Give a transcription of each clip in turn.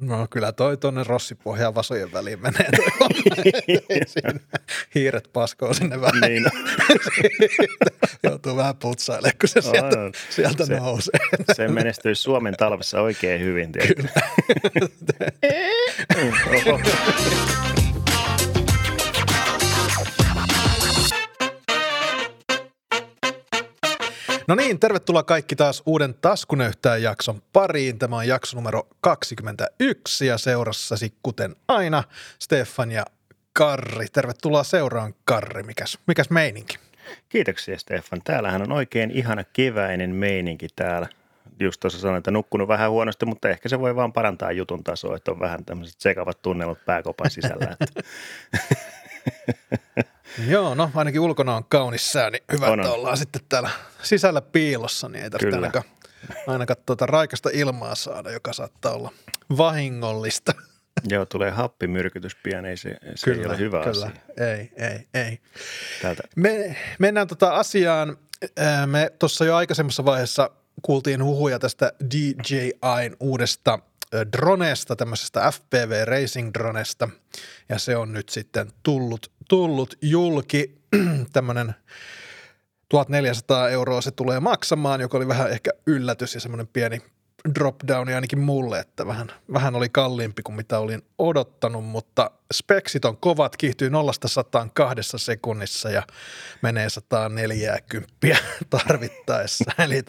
No kyllä toi tuonne rossipohjaan vasojen väliin menee. Hiiret paskoo sinne vähän. Niin. Joutuu vähän putsailemaan, kun se sieltä nousee. Se menestyy Suomen talvessa oikein hyvin. Kyllä. No niin, tervetuloa kaikki taas uuden Taskunöyhtäjän jakson pariin. Tämä on jakso numero 21 ja seurassasi kuten aina Stefan ja Karri. Tervetuloa seuraan, Karri. Mikäs meininki? Kiitoksia, Stefan. Täällähän on oikein ihana keväinen meininki täällä. Just tuossa sanoin, että nukkunut vähän huonosti, mutta ehkä se voi vaan parantaa jutun tasoa, että on vähän tämmöiset sekavat tunnelmat pääkopan sisällä. Joo, no ainakin ulkona on kaunis sää, niin hyvä, että ollaan sitten täällä sisällä piilossa, niin ei tarvitse ainakaan tuota raikasta ilmaa saada, joka saattaa olla vahingollista. Joo, tulee happimyrkytys pian, se ei ole hyvä asia. Ei. Mennään asiaan. Me tuossa jo aikaisemmassa vaiheessa kuultiin huhuja tästä DJI:n uudesta dronesta, tämmöisestä FPV Racing dronesta, ja se on nyt sitten tullut julki, tämmöinen 1 400 € se tulee maksamaan, joka oli vähän ehkä yllätys ja semmoinen pieni dropdowni ainakin mulle, että vähän oli kalliimpi kuin mitä olin odottanut, mutta speksit on kovat, kiihtyy 0-100 2 sekunnissa ja menee 140 tarvittaessa, eli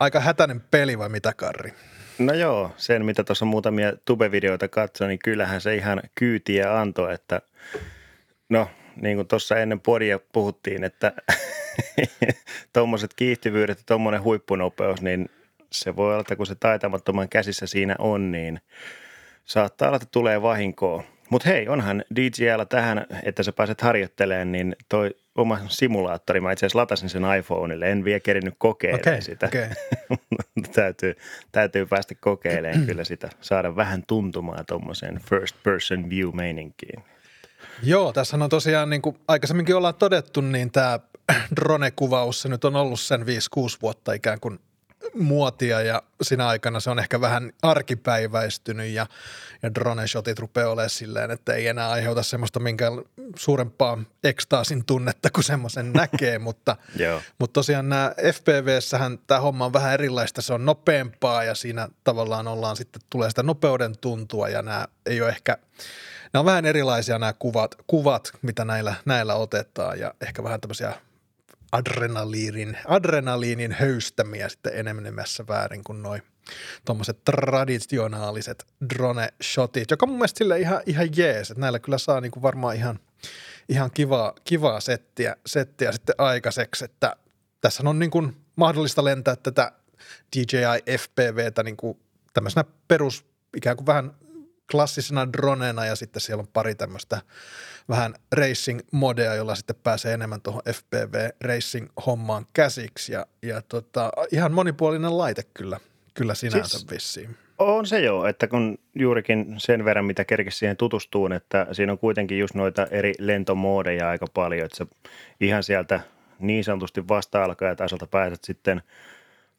aika hätäinen peli, vai mitä, Karri? No joo, sen mitä tuossa muutamia Tube-videoita katsoin, niin kyllähän se ihan kyytiä antoi, että no niin kuin tuossa ennen podia puhuttiin, että tuommoiset kiihtyvyydet ja tuommoinen huippunopeus, niin se voi olla, että kun se taitamattoman käsissä siinä on, niin saattaa olla, että tulee vahinkoa. Mutta hei, onhan DJI:llä tähän, että sä pääset harjoittelemaan, niin toi oma simulaattori, mä itse asiassa latasin sen iPhoneille, en vielä kerinyt kokeilemaan sitä. Täytyy päästä kokeilemaan kyllä sitä, saada vähän tuntumaa tuommoiseen first person view meininkiin. Joo, tässä on tosiaan, niin kuin aikaisemminkin ollaan todettu, niin tämä drone-kuvaus, se nyt on ollut sen 5-6 vuotta ikään kuin muotia, ja siinä aikana se on ehkä vähän arkipäiväistynyt ja drone-shotit rupeaa olemaan silleen, että ei enää aiheuta semmoista minkään suurempaa ekstaasin tunnetta kuin semmoisen näkee, mutta tosiaan nämä FPV-sähän tämä homma on vähän erilaista, se on nopeampaa ja siinä tavallaan tulee sitä nopeuden tuntua ja nämä on vähän erilaisia nämä kuvat mitä näillä otetaan ja ehkä vähän tämmöisiä adrenaliinin höystämiä sitten enemmässä väärin kuin noi tommoset traditionaaliset drone-shotit, joka mun mielestä sille ihan jees, että näillä kyllä saa niinku varmaan ihan kivaa settiä sitten aikaiseksi, että tässä on niin kuin mahdollista lentää tätä DJI FPVtä niin kuin tämmöisenä perus ikään kuin vähän klassisena dronena ja sitten siellä on pari tämmöistä vähän racing-modea, jolla sitten pääsee enemmän tuohon FPV-racing-hommaan käsiksi ja ihan monipuolinen laite kyllä sinänsä siis vissiin. On se joo, että kun juurikin sen verran, mitä kerkesi siihen tutustuun, että siinä on kuitenkin just noita eri lentomoodeja aika paljon, että sä ihan sieltä niin sanotusti vasta-alkaja tasolta pääset sitten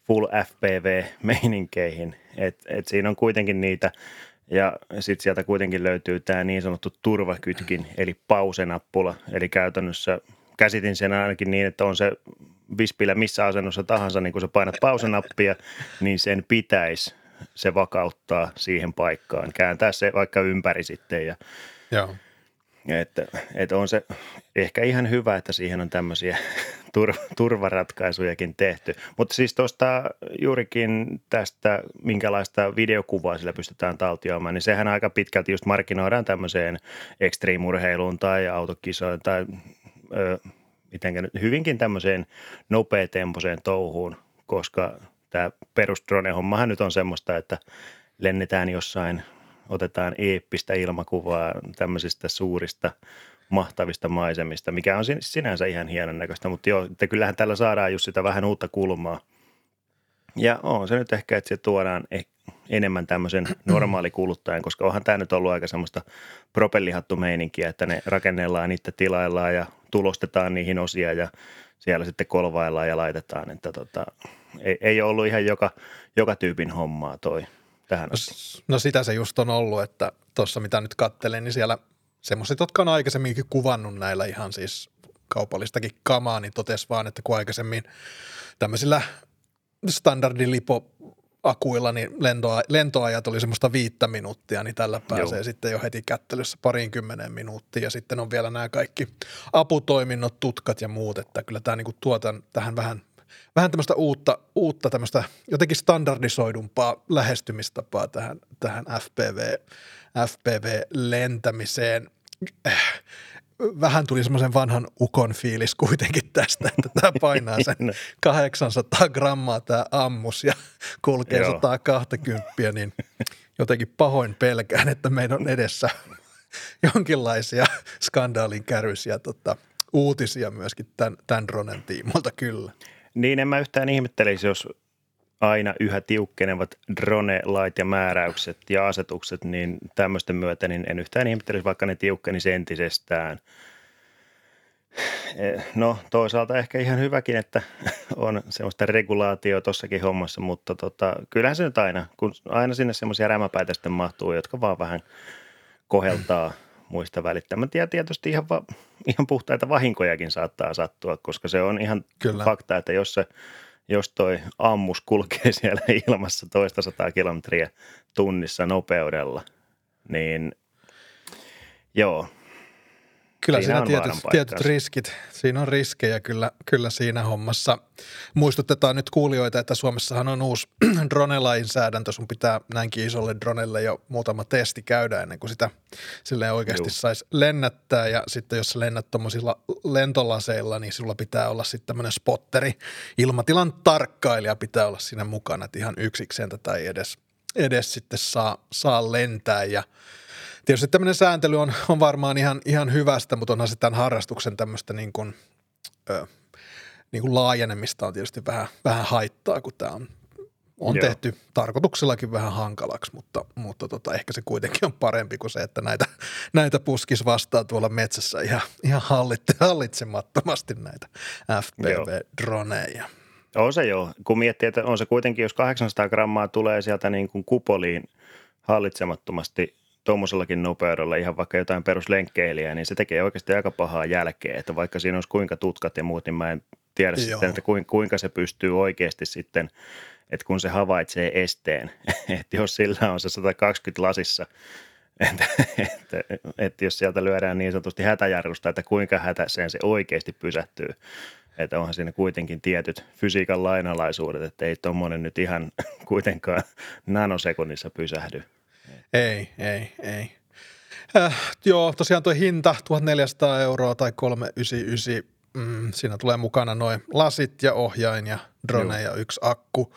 full FPV-meininkeihin, että siinä on kuitenkin niitä. Ja sitten sieltä kuitenkin löytyy tämä niin sanottu turvakytkin, eli pausenappula. Eli käytännössä käsitin sen ainakin niin, että on se vispillä missä asennossa tahansa, niin kun sä painat pausenappia, niin sen pitäisi se vakauttaa siihen paikkaan. Kääntää se vaikka ympäri sitten. Että on se ehkä ihan hyvä, että siihen on tämmöisiä turvaratkaisujakin tehty. Mutta siis tuosta juurikin tästä, minkälaista videokuvaa sillä pystytään taltioimaan, niin sehän aika pitkälti just markkinoidaan tämmöiseen extreme-urheiluun tai autokisoon tai hyvinkin tämmöiseen nopeatempoiseen touhuun, koska tämä perusdrone-hommahan nyt on semmoista, että lennetään jossain, otetaan eeppistä ilmakuvaa tämmöisistä suurista mahtavista maisemista, mikä on sinänsä ihan hienon näköistä, mutta joo, että kyllähän tällä saadaan just sitä vähän uutta kulmaa. Ja on se nyt ehkä, että se tuodaan enemmän tämmöisen normaalikuluttajan, koska onhan tämä nyt ollut aika semmoista propellihattumeininkiä, että ne rakennellaan, niitä tilaillaan ja tulostetaan niihin osia ja siellä sitten kolvaillaan ja laitetaan, että ei ollut ihan joka tyypin hommaa toi. tähän asti? No sitä se just on ollut, että tuossa mitä nyt kattelin, niin siellä semmoiset, jotka on aikaisemminkin kuvannut näillä ihan siis kaupallistakin kamaa, niin totesi vaan, että kun aikaisemmin tämmöisillä standardilipo-akuilla niin lentoajat oli semmoista 5 minuuttia, niin tällä pääsee sitten jo heti kättelyssä 20 minuuttiin ja sitten on vielä nämä kaikki aputoiminnot, tutkat ja muut, että kyllä tämä niinku tuo tähän vähän tämmöistä uutta tämmöistä jotenkin standardisoidumpaa lähestymistapaa tähän FPV-lentämiseen. Vähän tuli semmoisen vanhan ukon fiilis kuitenkin tästä, että tämä painaa sen 800 grammaa tämä ammus ja kulkee 120, niin jotenkin pahoin pelkään, että meidän on edessä jonkinlaisia skandaalin käryisiä uutisia myöskin tämän dronen tiimoilta kyllä. Niin, en mä yhtään ihmettelisi, jos aina yhä tiukkenevat drone-lait ja määräykset ja asetukset, niin tämmöisten myötä, niin en yhtään ihmettelisi, vaikka ne tiukkenisi entisestään. No, toisaalta ehkä ihan hyväkin, että on semmoista regulaatioa tossakin hommassa, mutta kyllähän se nyt aina, kun aina sinne semmoisia rämäpäitä sitten mahtuu, jotka vaan vähän koheltaa muista välittämättä. Ja tietysti ihan puhtaita vahinkojakin saattaa sattua, koska se on ihan fakta, että jos toi ammus kulkee siellä ilmassa toista 100 kilometriä tunnissa nopeudella, niin joo. Kyllä siinä on tietyt riskit. Siinä on riskejä kyllä siinä hommassa. Muistutetaan nyt kuulijoita, että Suomessahan on uusi drone-lainsäädäntö. Sun pitää näinkin isolle dronelle jo muutama testi käydä ennen kuin sitä silleen oikeasti saisi lennättää. Ja sitten jos sä lennät tuommoisilla lentolaseilla, niin sulla pitää olla sitten tämmöinen spotteri. Ilmatilan tarkkailija pitää olla siinä mukana, että ihan yksikseen tätä ei edes sitten saa lentää ja tietysti tämmöinen sääntely on varmaan ihan hyvästä, mutta onhan se tämän harrastuksen tämmöistä niin kuin laajenemista on tietysti vähän haittaa, kun tämä on tehty tarkoituksellakin vähän hankalaksi, mutta ehkä se kuitenkin on parempi kuin se, että näitä puskisi vastaan tuolla metsässä ihan hallitsemattomasti näitä FPV-droneja. On se joo, kun miettii, että on se kuitenkin, jos 800 grammaa tulee sieltä niin kuin kupoliin hallitsemattomasti tuommoisellakin nopeudella, ihan vaikka jotain peruslenkkeilijää, niin se tekee oikeasti aika pahaa jälkeä, että vaikka siinä olisi kuinka tutkat ja muut, niin mä en tiedä sitten, että kuinka se pystyy oikeasti sitten, että kun se havaitsee esteen, että jos sillä on se 120 lasissa, että jos sieltä lyödään niin sanotusti hätäjarrusta, että kuinka hätäiseen se oikeasti pysähtyy, että onhan siinä kuitenkin tietyt fysiikan lainalaisuudet, että ei tuommoinen nyt ihan kuitenkaan nanosekunnissa pysähdy. Ei. Joo, tosiaan tuo hinta 1 400 € tai 399. Siinä tulee mukana noin lasit ja ohjain ja drone ja yksi akku.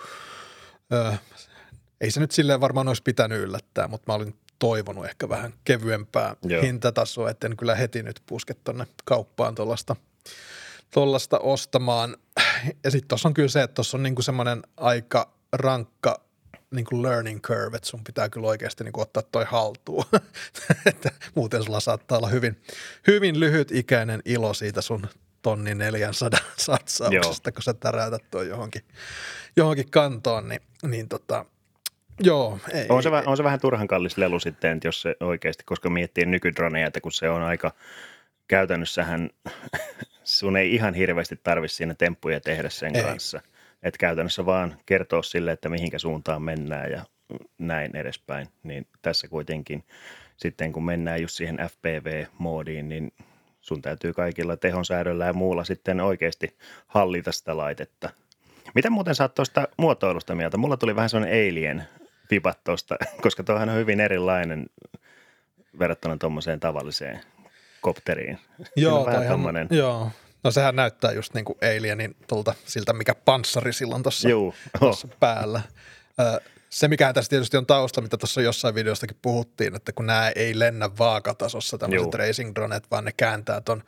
Ei se nyt silleen varmaan olisi pitänyt yllättää, mutta mä olin toivonut ehkä vähän kevyempää hintatasoa, etten kyllä heti nyt puske tuonne kauppaan tuollaista ostamaan. Ja sitten tuossa on kyllä se, että tuossa on niinku semmoinen aika rankka niin kuin learning curve, että sun pitää kyllä oikeasti niin kuin ottaa toi haltuun, että muuten sulla saattaa olla hyvin lyhytikäinen ilo siitä sun 1400 satsauksesta, kun sä täräytät toi johonkin kantoon, niin joo. Ei, on se vähän turhan kallis lelu sitten, jos se oikeasti, koska miettii nykydroneja, että kun se on aika käytännössähän, sun ei ihan hirveästi tarvitse siinä temppuja tehdä sen kanssa. Että käytännössä vaan kertoo sille, että mihinkä suuntaan mennään ja näin edespäin. Niin tässä kuitenkin sitten, kun mennään just siihen FPV-moodiin, niin sun täytyy kaikilla tehonsäädöllä ja muulla sitten oikeasti hallita sitä laitetta. Mitä muuten sä oot tuosta muotoilusta mieltä? Mulla tuli vähän sellainen alien-pipat tuosta, koska tuohan on hyvin erilainen verrattuna tuommoiseen tavalliseen kopteriin. Joo, vähän tommoinen. Joo. No sehän näyttää just niin kuin Alienin tuolta siltä, mikä panssari silloin tuossa päällä. Se, mikä tässä tietysti on tausta, mitä tuossa jossain videostakin puhuttiin, että kun nämä ei lennä vaakatasossa tämmöiset racing droneet, vaan ne kääntää ton,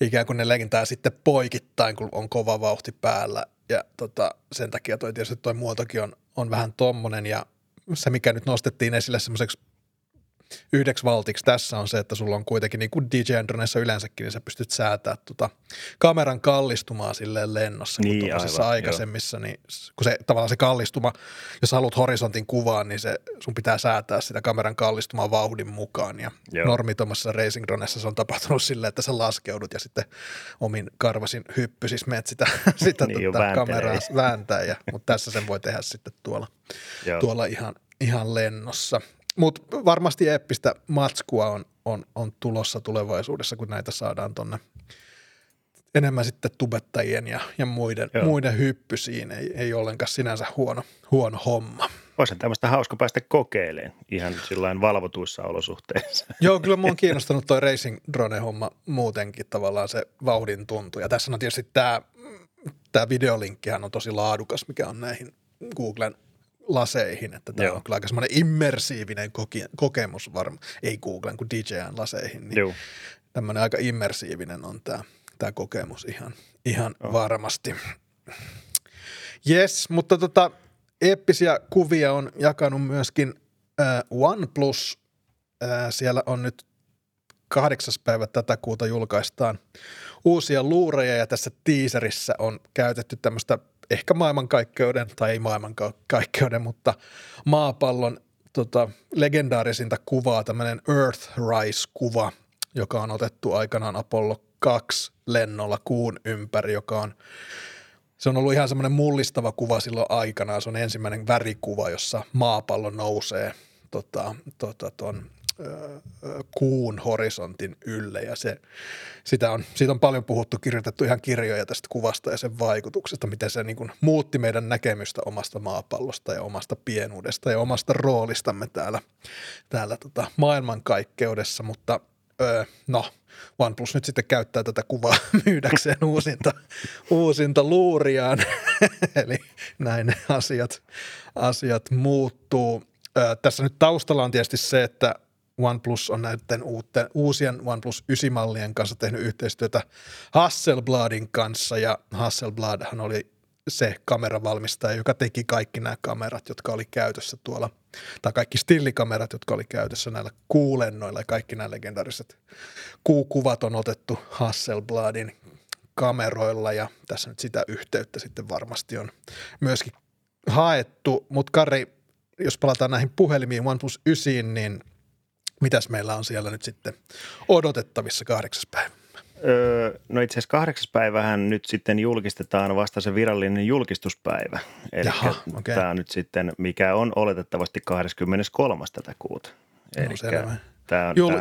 ikään kuin ne lentää sitten poikittain, kun on kova vauhti päällä. Ja sen takia toi tietysti toi muotokin on vähän tommonen ja se, mikä nyt nostettiin esille semmoiseksi yhdeksi valtiksi tässä on se, että sulla on kuitenkin niin kuin DJ-dronessa yleensäkin, niin sä pystyt säätämään kameran kallistumaa silleen lennossa, kun niin, aivan, aikaisemmissa, niin kun se, tavallaan se kallistuma, jos haluat horisontin kuvaan, niin se, sun pitää säätää sitä kameran kallistumaa vauhdin mukaan ja normituomassa racing-dronessa se on tapahtunut silleen, että sä laskeudut ja sitten omin karvasin hyppysis menet sitä niin, kameraa vääntää, mutta tässä sen voi tehdä sitten tuolla ihan lennossa. Mutta varmasti eeppistä matskua on tulossa tulevaisuudessa, kun näitä saadaan tuonne enemmän sitten tubettajien ja muiden hyppysiin. Ei ollenkaan sinänsä huono homma. Voisin tämmöistä hauska päästä kokeilemaan ihan sillain valvotuissa olosuhteissa. Joo, kyllä minua on kiinnostanut toi racing drone homma muutenkin tavallaan se vauhdin tuntu. Ja tässä on tietysti tämä videolinkkihan on tosi laadukas, mikä on näihin Googlen laseihin, että tämä on kyllä aika semmoinen immersiivinen kokemus varmaan, ei Googlen kuin DJI:n laseihin, niin tämmöinen aika immersiivinen on tämä kokemus ihan varmasti. Jes, mutta eeppisiä kuvia on jakanut myöskin OnePlus, siellä on nyt 8. päivä tätä kuuta julkaistaan uusia luureja ja tässä teaserissä on käytetty tämmöistä ehkä maailmankaikkeuden, tai ei maailmankaikkeuden, mutta maapallon legendaarisinta kuvaa, tämmöinen Earthrise-kuva, joka on otettu aikanaan Apollo 2 lennolla kuun ympäri, se on ollut ihan semmoinen mullistava kuva silloin aikanaan, se on ensimmäinen värikuva, jossa maapallo nousee kuun horisontin ylle ja siitä on paljon puhuttu, kirjoitettu ihan kirjoja tästä kuvasta ja sen vaikutuksesta, miten se niin kuin muutti meidän näkemystä omasta maapallosta ja omasta pienuudesta ja omasta roolistamme täällä maailmankaikkeudessa, mutta OnePlus nyt sitten käyttää tätä kuvaa myydäkseen uusinta luuriaan, eli näin asiat muuttuu. Tässä nyt taustalla on tietysti se, että OnePlus on näiden uusien OnePlus 9-mallien kanssa tehnyt yhteistyötä Hasselbladin kanssa, ja Hasselbladhan oli se kameravalmistaja, joka teki kaikki nämä kamerat, jotka oli käytössä tuolla, tai kaikki stillikamerat, jotka oli käytössä näillä kuulennoilla, ja kaikki nämä legendaariset kuukuvat on otettu Hasselbladin kameroilla, ja tässä nyt sitä yhteyttä sitten varmasti on myöskin haettu, mutta Kari, jos palataan näihin puhelimiin OnePlus 9, niin mitäs meillä on siellä nyt sitten odotettavissa 8. päivä? No itse asiassa 8. päivähän nyt sitten julkistetaan vasta se virallinen julkistuspäivä. Eli tämä on nyt sitten, mikä on oletettavasti 23. tätä kuuta.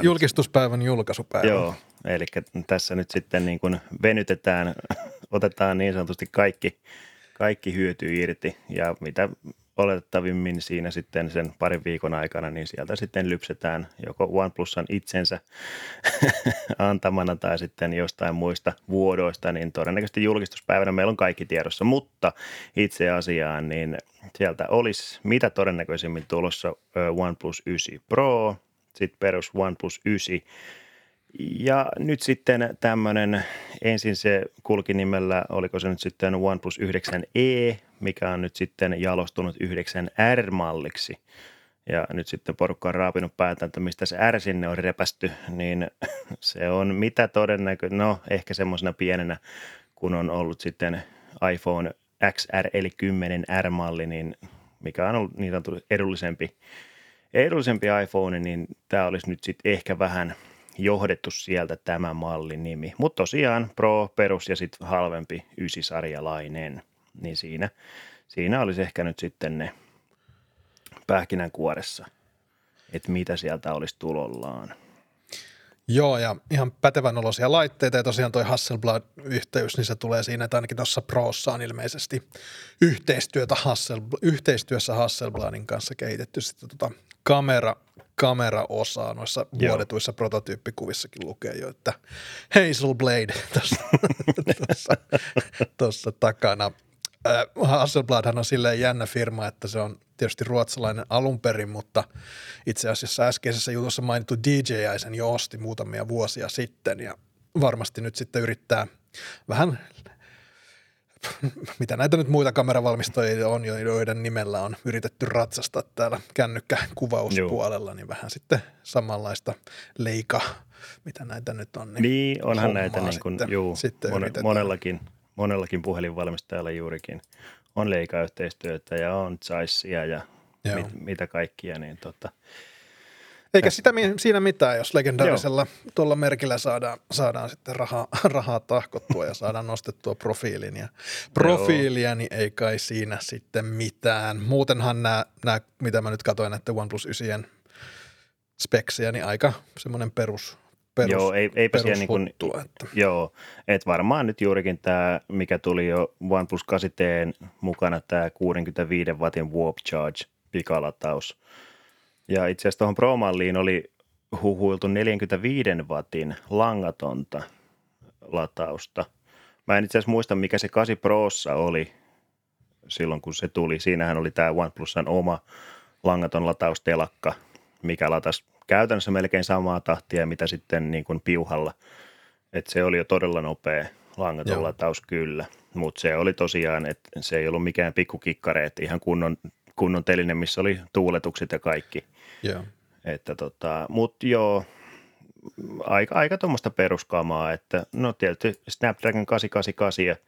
Julkistuspäivän julkaisupäivä. Joo, eli tässä nyt sitten niin kuin venytetään, otetaan niin sanotusti kaikki hyöty irti ja mitä oletettavimmin siinä sitten sen parin viikon aikana, niin sieltä sitten lypsetään joko OnePlusan itsensä antamana tai sitten jostain muista vuodoista, niin todennäköisesti julkistuspäivänä meillä on kaikki tiedossa, mutta itse asiaan niin sieltä olisi mitä todennäköisimmin tulossa OnePlus 9 Pro, sitten perus OnePlus 9 ja nyt sitten tämmöinen, ensin se kulki nimellä, oliko se nyt sitten OnePlus 9e, mikä on nyt sitten jalostunut 9R-malliksi. Ja nyt sitten porukka on raapinut päätään, että mistä se R sinne on repästy, niin se on mitä todennäköisesti, ehkä semmoisena pienenä, kun on ollut sitten iPhone XR eli 10R-malli, niin mikä on ollut niitä on edullisempi iPhone, niin tämä olisi nyt sitten ehkä vähän johdettu sieltä tämä mallin nimi. Mutta tosiaan Pro, perus ja sitten halvempi 9-sarjalainen. Niin siinä olisi ehkä nyt sitten ne pähkinänkuoressa, että mitä sieltä olisi tulollaan. Joo, ja ihan pätevän oloisia laitteita, ja tosiaan toi Hasselblad-yhteys, niin se tulee siinä, että ainakin tuossa Prossa on ilmeisesti yhteistyössä Hasselbladin kanssa kehitetty sitten kameraosaa noissa vuodetuissa prototyyppikuvissakin lukee jo, että Hasselblad tuossa takana. Hasselbladhan on silleen jännä firma, että se on tietysti ruotsalainen alun perin, mutta itse asiassa äskeisessä jutussa mainittu DJI sen jo osti muutamia vuosia sitten ja varmasti nyt sitten yrittää vähän mitä näitä nyt muita kameravalmistajia on, joiden nimellä on yritetty ratsastaa täällä kännykkäkuvauspuolella, niin vähän sitten samanlaista mitä näitä nyt on. Niin onhan näitä niin kuin, monellakin puhelinvalmistajalla juurikin on Leica-yhteistyötä ja on Zeissia ja mitä kaikkia, niin eikä siinä mitään, jos legendaarisella tuolla merkillä saadaan sitten rahaa tahkottua ja saadaan nostettua profiilia, niin ei kai siinä sitten mitään. Muutenhan nämä mitä mä nyt katsoin, että OnePlus 9 speksiä, niin aika semmoinen perushuttua. Et varmaan nyt juurikin tämä, mikä tuli jo OnePlus 8T:n mukana, tämä 65 wattin Warp Charge -pikalataus. Ja itse asiassa tuohon Pro-malliin oli huhuiltu 45 wattin langatonta latausta. Mä en itse asiassa muista, mikä se 8 Prossa oli silloin, kun se tuli. Siinähän oli tämä OnePlusan oma langaton lataustelakka, mikä latasi käytännössä melkein samaa tahtia, mitä sitten niin kuin piuhalla. Et se oli jo todella nopea langaton lataus kyllä, mutta se oli tosiaan, että se ei ollut mikään pikkukikkare, että ihan kunnon telinen, missä oli tuuletukset ja kaikki. Yeah. Mutta aika tuommoista peruskamaa, että no tietysti Snapdragon 888,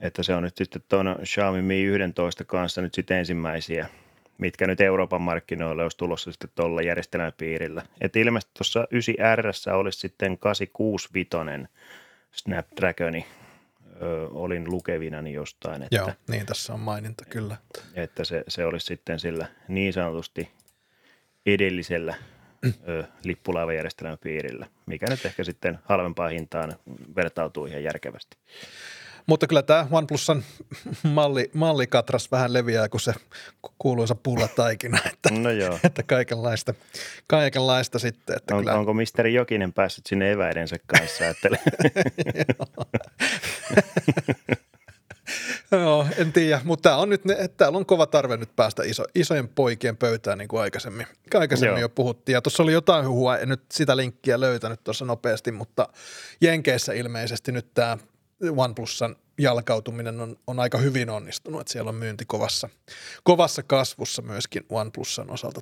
että se on nyt sitten tuon Xiaomi Mi 11 kanssa nyt sitten ensimmäisiä, mitkä nyt Euroopan markkinoille olisi tulossa sitten tuolla järjestelmäpiirillä. Että ilmeisesti tuossa 9R:ssä olisi sitten 865 Snapdragoni. Olin lukevinani jostain. Että, joo, niin tässä on maininta kyllä. Että se olisi sitten sillä niin sanotusti edellisellä lippulaivajärjestelmän piirillä, mikä nyt ehkä sitten halvempaan hintaan vertautuu ihan järkevästi. Mutta kyllä tämä OnePlusan mallikatras vähän leviää, kun se kuuluisa pullataikina, että, että kaikenlaista sitten. Että onko misteri Jokinen päässyt sinne eväidensä kanssa? Joo, en tiedä, mutta tämä on nyt, täällä on kova tarve nyt päästä isojen poikien pöytään, niin kuin aikaisemmin jo puhuttiin. Ja tuossa oli jotain huhua, en nyt sitä linkkiä löytänyt tuossa nopeasti, mutta Jenkeissä ilmeisesti nyt tämä OnePlusan jalkautuminen on aika hyvin onnistunut, että siellä on myynti kovassa kasvussa myöskin OnePlusan osalta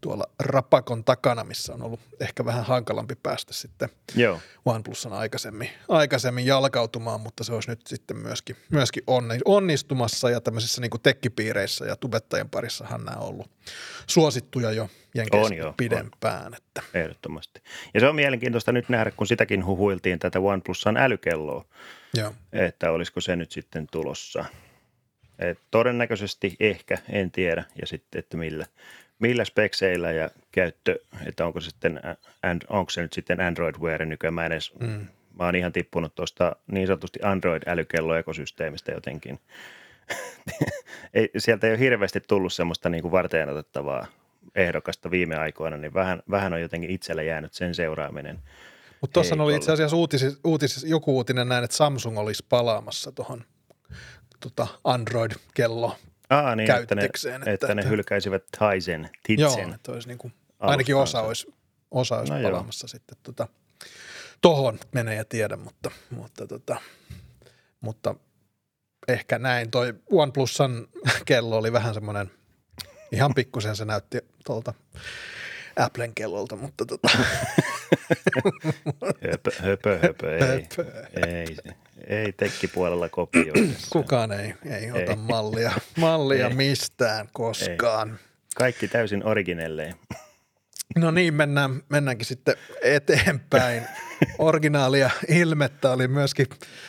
tuolla rapakon takana, missä on ollut ehkä vähän hankalampi päästä sitten OnePlusan aikaisemmin jalkautumaan, mutta se olisi nyt sitten myöskin onnistumassa ja tämmöisissä niin kuin tekkipiireissä ja tubettajien parissahan nämä on ollut suosittuja jo Jenkeissä pidempään. Että. Ehdottomasti. Ja se on mielenkiintoista nyt nähdä, kun sitäkin huhuiltiin tätä OnePlusan älykelloa, että olisiko se nyt sitten tulossa. Todennäköisesti ehkä, en tiedä, ja sitten, että millä spekseillä ja käyttö, että onko se nyt sitten Android Wear nykyään. Mä oon ihan tippunut tuosta niin sanotusti Android-älykello-ekosysteemistä jotenkin. Sieltä ei ole hirveästi tullut semmoista niin kuin varteenotettavaa ehdokasta viime aikoina, niin vähän on jotenkin itsellä jäänyt sen seuraaminen. Mutta tuossa oli itse asiassa joku uutinen näin, että Samsung olisi palaamassa tuohon Android-kello niin, käyttökseen. Että ne hylkäisivät Tizen. Joo, että olisi niin kuin, ainakin osa olisi palaamassa sitten tuohon, menee ja tiedä, mutta ehkä näin. Toi OnePlusan kello oli vähän semmoinen, ihan pikkusen se näytti tuolta Applen kellolta, mutta Ei tekkipuolella kopioidessa. Kukaan ei ota mallia mistään koskaan. Ei. Kaikki täysin originelleen. No niin, mennäänkin sitten eteenpäin. Originaalia ilmettä oli myöskin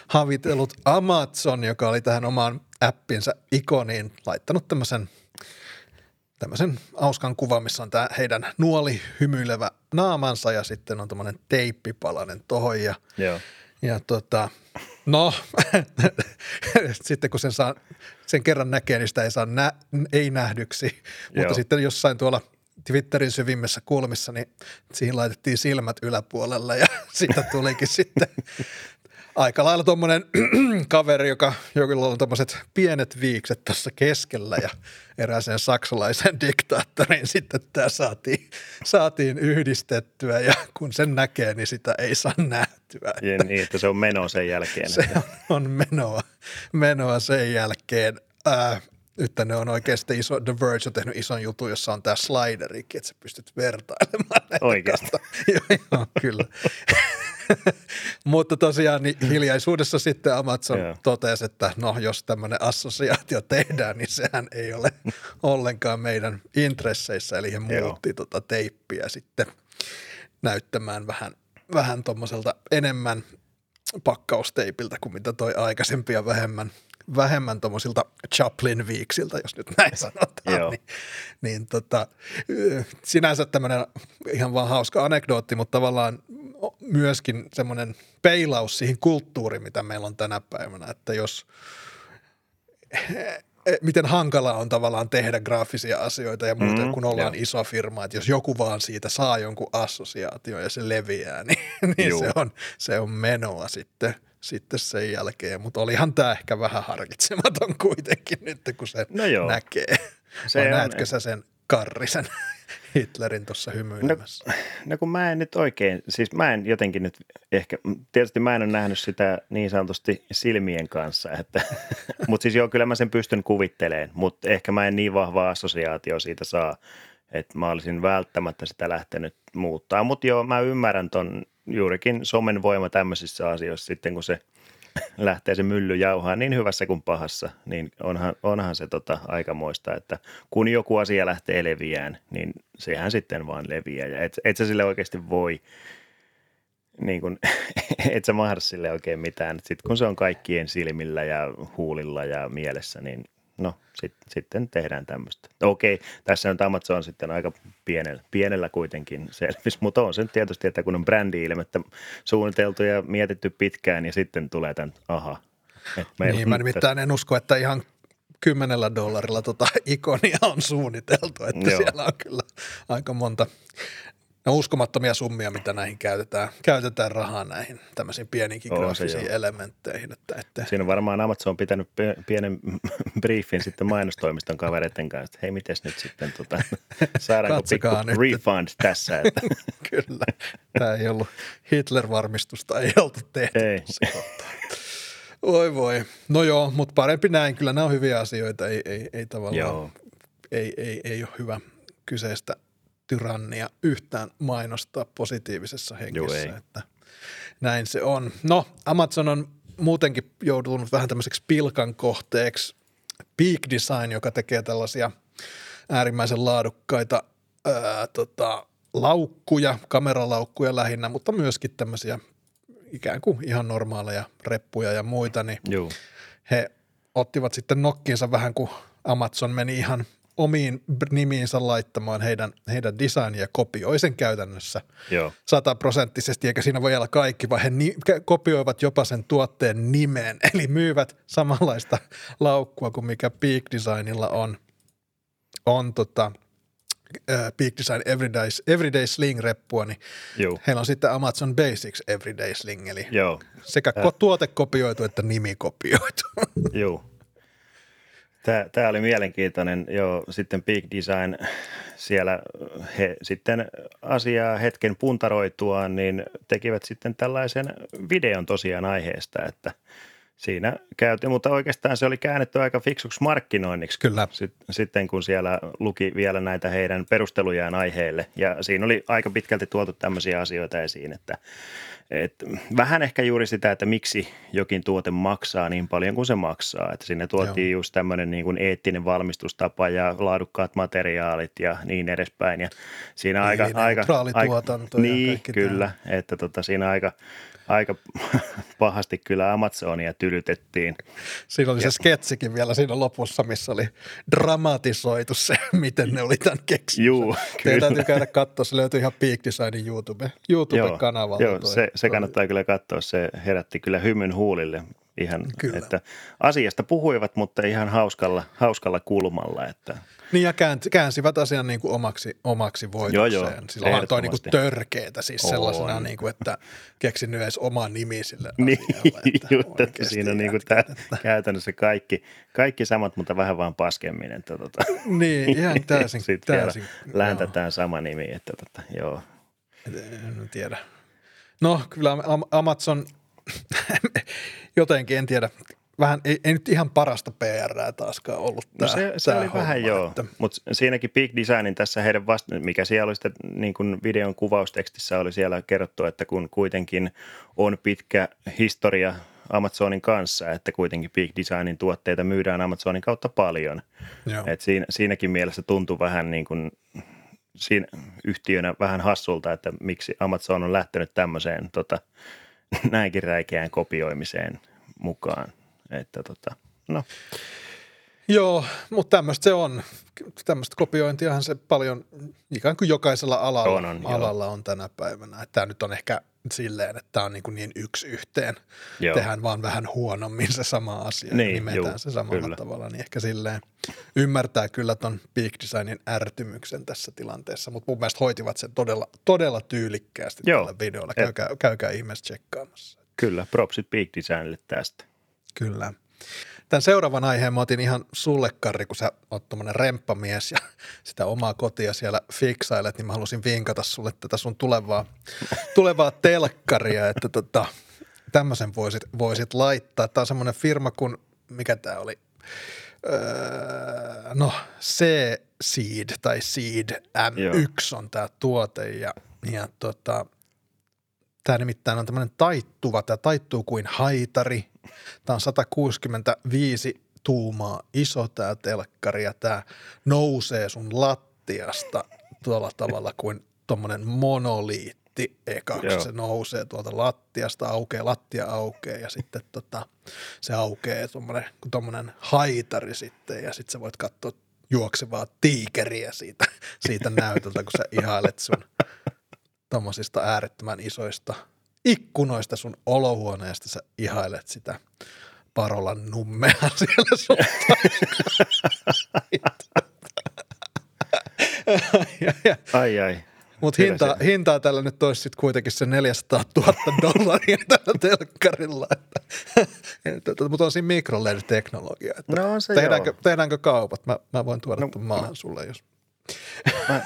havitellut Amazon, joka oli tähän omaan appinsa ikoniin laittanut tämmöisen hauskan kuvan, missä on tämä heidän nuoli hymyilevä naamansa ja sitten on tämmöinen teippipalanen tohon ja sitten kun sen kerran näkee, niin sitä ei saa nähdyksi, mutta sitten jossain tuolla Twitterin syvimmässä kulmissa, niin siihen laitettiin silmät yläpuolella ja siitä tulikin sitten aika lailla tuommoinen kaveri, jolla on tuommoiset pienet viikset tässä keskellä ja erääseen saksalaisen diktaattorin sitten tämä saatiin yhdistettyä ja kun sen näkee, niin sitä ei saa nähtyä. Ja niin, että se on menoa sen jälkeen. Se on menoa sen jälkeen. Nyt ne on oikeasti iso, The Verge on tehnyt ison jutun, jossa on tämä sliderikin, että sä pystyt vertailemaan. Oikeasti. Joo, kyllä. Mutta tosiaan niin hiljaisuudessa sitten Amazon totesi, että no jos tämmöinen assosiaatio tehdään, niin sehän ei ole ollenkaan meidän intresseissä. Eli he muutti tota teippiä sitten näyttämään vähän tommoselta enemmän pakkausteipiltä kuin mitä toi aikaisempi ja vähemmän tommosilta Chaplin-viiksiltä, jos nyt näin sanotaan, niin tota, sinänsä tämmöinen ihan vaan hauska anekdootti, mutta tavallaan myöskin semmoinen peilaus siihen kulttuuriin, mitä meillä on tänä päivänä, että jos, miten hankalaa on tavallaan tehdä graafisia asioita ja muuten, kun ollaan iso firma, että jos joku vaan siitä saa jonkun assosiaation ja se leviää, niin se on menoa sitten sen jälkeen, mutta olihan tämä ehkä vähän harkitsematon kuitenkin nyt, kun se näkee. Se näetkö sä sen Karrisen Hitlerin tuossa hymyilemässä? No kun mä en nyt oikein, siis mä en jotenkin nyt ehkä, tietysti mä en ole nähnyt sitä niin sanotusti silmien kanssa, että, mutta siis joo, kyllä mä sen pystyn kuvittelemaan, mutta ehkä mä en niin vahvaa assosiaatio siitä saa, että mä olisin välttämättä sitä lähtenyt muuttaa, mutta joo, mä ymmärrän ton juurikin somen voima tämmöisissä asioissa sitten, kun se lähtee se mylly jauhaan niin hyvässä kuin pahassa, niin onhan se aikamoista, että kun joku asia lähtee leviään, niin sehän sitten vaan leviää ja et sä sille oikeasti voi, niin kun, et sä mahda sille oikein mitään. Sitten kun se on kaikkien silmillä ja huulilla ja mielessä, niin no sitten tehdään tämmöistä. Okei, tässä on Amazon sitten aika pienellä kuitenkin selvis, mutta on sen tietysti, että kun on brändi-ilmettä suunniteltu ja mietitty pitkään, niin sitten tulee tämän aha. Niin, mä nimittäin en usko, että ihan $10 ikonia on suunniteltu, että siellä on kyllä aika monta. No uskomattomia summia, mitä näihin käytetään rahaa näihin tämmöisiin pieniinkin graafisiin elementteihin. Että siinä on varmaan Amazon on pitänyt pienen briefin sitten mainostoimiston kavereiden kanssa, että hei, mites nyt sitten saadaanko pikku refund tässä. Että. Kyllä, tämä ei ollut Hitler-varmistusta, ei oltu tehty. Ei. Oi voi, no joo, mutta parempi näin, kyllä nämä on hyviä asioita, ei tavallaan, ei ole hyvä kyseistä tyrannia yhtään mainostaa positiivisessa hengessä, että näin se on. No, Amazon on muutenkin joutunut vähän tämmöiseksi pilkan kohteeksi. Peak Design, joka tekee tällaisia äärimmäisen laadukkaita laukkuja, kameralaukkuja lähinnä, mutta myöskin tämmöisiä ikään kuin ihan normaaleja reppuja ja muita, niin he ottivat sitten nokkiinsa vähän, kun Amazon meni ihan omiin nimiinsä laittamaan heidän designia, kopioi sen käytännössä 100%, eikä siinä voi olla kaikki, vaan he kopioivat jopa sen tuotteen nimen, eli myyvät samanlaista laukkua kuin mikä Peak Designilla on Peak Design Everyday Sling-reppua, niin heillä on sitten Amazon Basics Everyday Sling, eli sekä tuote kopioitu että nimi kopioitu. Joo. Tämä oli mielenkiintoinen. Joo, sitten Peak Design, siellä he sitten asiaa hetken puntaroituaan, niin tekivät sitten tällaisen videon tosiaan aiheesta, että siinä käytiin, mutta oikeastaan se oli käännetty aika fiksuksi markkinoinniksi. Kyllä. Sitten kun siellä luki vielä näitä heidän perustelujaan aiheelle, ja siinä oli aika pitkälti tuotu tämmöisiä asioita esiin, että vähän ehkä juuri sitä, että miksi jokin tuote maksaa niin paljon kuin se maksaa. Että sinne tuotiin just tämmöinen niin kuin eettinen valmistustapa ja laadukkaat materiaalit ja niin edespäin. Ja siinä neutraalituotanto ja kaikki kyllä, tämä. Että siinä aika pahasti kyllä Amazonia tylytettiin. Siinä oli se sketsikin vielä siinä lopussa, missä oli dramatisoitu se, miten ne oli tämän keksinyt. Juu, kyllä. Täytyy käydä katsoa, se löytyi ihan Peak Designin YouTube-kanavalta. Joo, se kannattaa kyllä katsoa, se herätti kyllä hymyn huulille ihan, kyllä. Että asiasta puhuivat, mutta ihan hauskalla kulmalla, että Niin ja käänsivät asian niin kuin omaksi voitokseen. Joo. Silloinhan toi niin kuin törkeetä siis sellaisena, niin kuin, että keksinyt edes oma nimi sille asialle. Että siinä on niin kuin käytännössä kaikki samat, mutta vähän vaan paskeminen. Niin, ihan täysin. Sitten lähentetään sama nimi, että joo. En tiedä. No kyllä Amazon, jotenkin en tiedä. Vähän, ei nyt ihan parasta PR:ää taaskaan ollut tämä homma. No se oli homma, vähän joo, mutta siinäkin Peak Designin tässä heidän mikä siellä oli sitten niin kuin videon kuvaustekstissä oli siellä kerrottu, että kun kuitenkin on pitkä historia Amazonin kanssa, että kuitenkin Peak Designin tuotteita myydään Amazonin kautta paljon. Et siinäkin mielessä tuntui vähän niin kuin siinä yhtiönä vähän hassulta, että miksi Amazon on lähtenyt tämmöiseen näinkin räikeään kopioimiseen mukaan. Että no. Joo, mutta tämmöistä se on. Tämmöistä kopiointiahan se paljon, ikään kuin jokaisella alalla on tänä päivänä. Tämä nyt on ehkä silleen, että tämä on niin yksi yhteen. Joo. Tehdään vaan vähän huonommin se sama asia. Niin, nimetään se samalla tavalla. Niin ehkä silleen ymmärtää kyllä ton Peak Designin ärtymyksen tässä tilanteessa. Mutta mun mielestä hoitivat sen todella, todella tyylikkäästi tällä videolla. Käykää ihmeessä tsekkaamassa. Kyllä, propsit Peak Designille tästä. Kyllä. Tämän seuraavan aiheen mä otin ihan sulle, Karri, kun sä oot tommonen remppamies ja sitä omaa kotia siellä fiksailet, niin mä halusin vinkata sulle tätä sun tulevaa telkkaria, että tämmöisen voisit laittaa. Tää on semmoinen firma kuin, mikä tää oli, C-Seed tai Seed M1 on tää tuote ja tää nimittäin on tämmöinen taittuva, tää taittuu kuin haitari. Tämä on 165 tuumaa iso tämä telkkari ja tämä nousee sun lattiasta tuolla tavalla kuin tuommoinen monoliitti ekaksi. Joo. Se nousee tuolta lattiasta, lattia aukeaa ja sitten se aukeaa tuommoinen haitari sitten ja sitten sä voit katsoa juoksevaa tiikeriä siitä näytöltä, kun sä ihailet sun tuommoisista äärettömän isoista ikkunoista sun olohuoneesta, sä ihailet sitä Parolan nummea siellä sun Ai. Mutta hintaa tällä nyt olisi sitten kuitenkin se $400,000 tällä telkkarilla. Mutta on siinä mikroled-teknologia. No on se tehdäänkö kaupat? Mä voin tuoda tuon maahan sulle, jos... Mä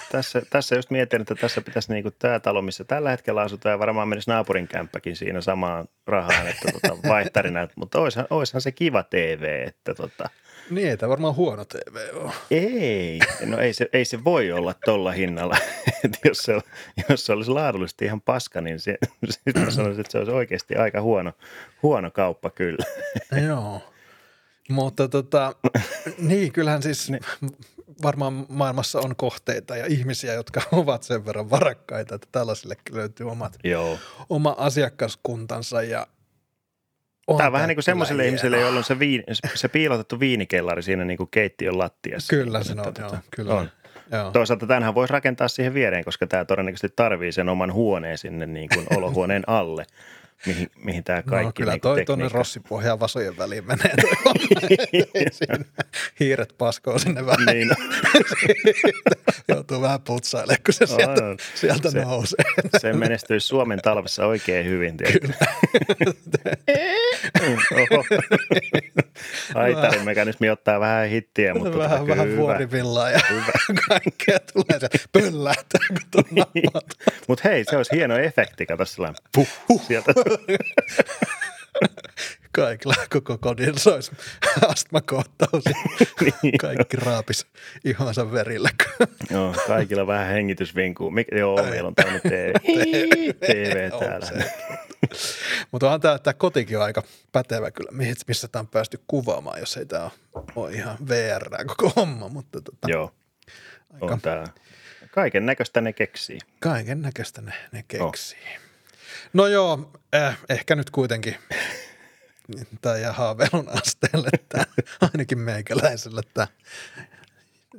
tässä just mietin, että tässä pitäisi niinku tämä talo, missä tällä hetkellä asutaan ja varmaan menisi naapurin kämppäkin siinä samaan rahaan, että vaihtarina, mutta oishan se kiva TV, että Niin, ei tämä varmaan huono TV ole. Ei, no ei se voi olla tolla hinnalla, että jos se olisi laadullisesti ihan paska, niin sitten sanoisin, että se olisi oikeasti aika huono kauppa kyllä. Joo, mutta niin kyllähän siis... Varmaan maailmassa on kohteita ja ihmisiä, jotka ovat sen verran varakkaita, että tällaisillekin löytyy oma asiakaskuntansa. Ja tämä on vähän niin kuin semmoiselle ihmiselle, jolla on se piilotettu viinikellari siinä niin kuin keittiön lattiassa. Kyllä se on, joo, kyllä on. Joo. Toisaalta tämähän voisi rakentaa siihen viereen, koska tämä todennäköisesti tarvii sen oman huoneen sinne niin kuin olohuoneen alle. Mihin tämä kaikki tekniikka. Kyllä toi tuonne rossipohjaan vasojen väliin menee. Hiiret paskoo sinne vähän. Niin. Joutuu vähän putsailemaan, kun se sieltä nousee. Se menestyisi Suomen talvessa oikein hyvin. Kyllä. Haitarin mekanismi ottaa vähän hittiä, mutta vähän vuorivillaa ja kaikkea tulee se pöllähtää, kun tuon nappaat. Mutta hei, se olisi hieno efekti, kato sellainen puh sieltä. Kaikilla koko kodin sois astmakohtaus. Kaikki raapis ihonsa verillä. Joo, kaikilla vähän hengitysvinkuu. Joo, meillä on tämmöinen TV täällä. Mutta onhan tämä kotikin on aika pätevä kyllä, missä tämä on päästy kuvaamaan, jos ei tämä ole ihan VR koko homma. Mutta joo, on tämä. Kaiken näköistä ne keksii. No joo, ehkä nyt kuitenkin tämä jää haaveilun asteelle, ainakin meikäläiselle.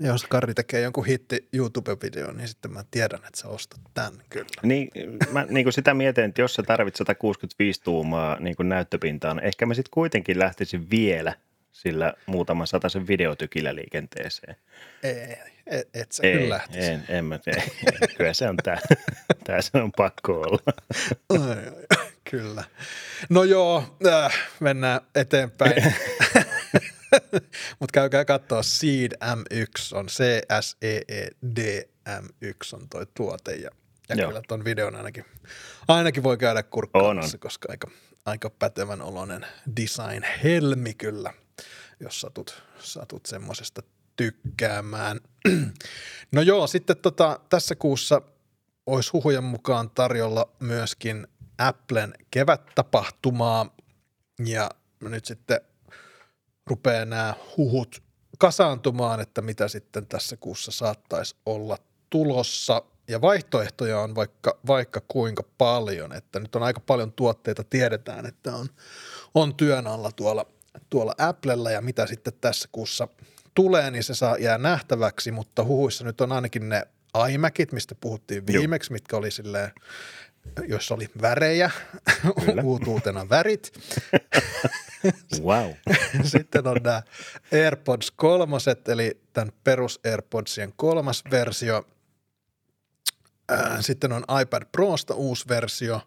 Jos Karri tekee jonkun hitti YouTube-videon, niin sitten mä tiedän, että sä ostat tämän kyllä. Niin, mä niin sitä mietin, että jos sä tarvitset 165 tuumaa niin näyttöpintaan, ehkä mä sitten kuitenkin lähtisin vielä sillä muutaman sataisen videotykillä liikenteeseen. Et sä kyllä lähtisi. En, kyllä se on tää se on pakko olla. Kyllä. No joo, mennään eteenpäin. Mutta käykää katsoa, Seed M1 on C-S-E-E-D M1 on toi tuote ja kyllä ton videon ainakin voi käydä kurkkaamassa, koska aika pätevän oloinen design helmi kyllä, jos satut semmosesta tykkäämään. No joo, sitten tässä kuussa olisi huhujen mukaan tarjolla myöskin Applen kevättapahtumaa ja nyt sitten rupeaa nämä huhut kasaantumaan, että mitä sitten tässä kuussa saattaisi olla tulossa ja vaihtoehtoja on vaikka kuinka paljon, että nyt on aika paljon tuotteita, tiedetään, että on työn alla tuolla Applella ja mitä sitten tässä kuussa tulee, niin se jää nähtäväksi, mutta huhuissa nyt on ainakin ne iMacit, mistä puhuttiin viimeksi, mitkä oli silleen, jos oli värejä, uutuutena värit. Wow. Sitten on nämä AirPods 3, eli tämän perus AirPodsien 3. versio. Sitten on iPad Prosta uusi versio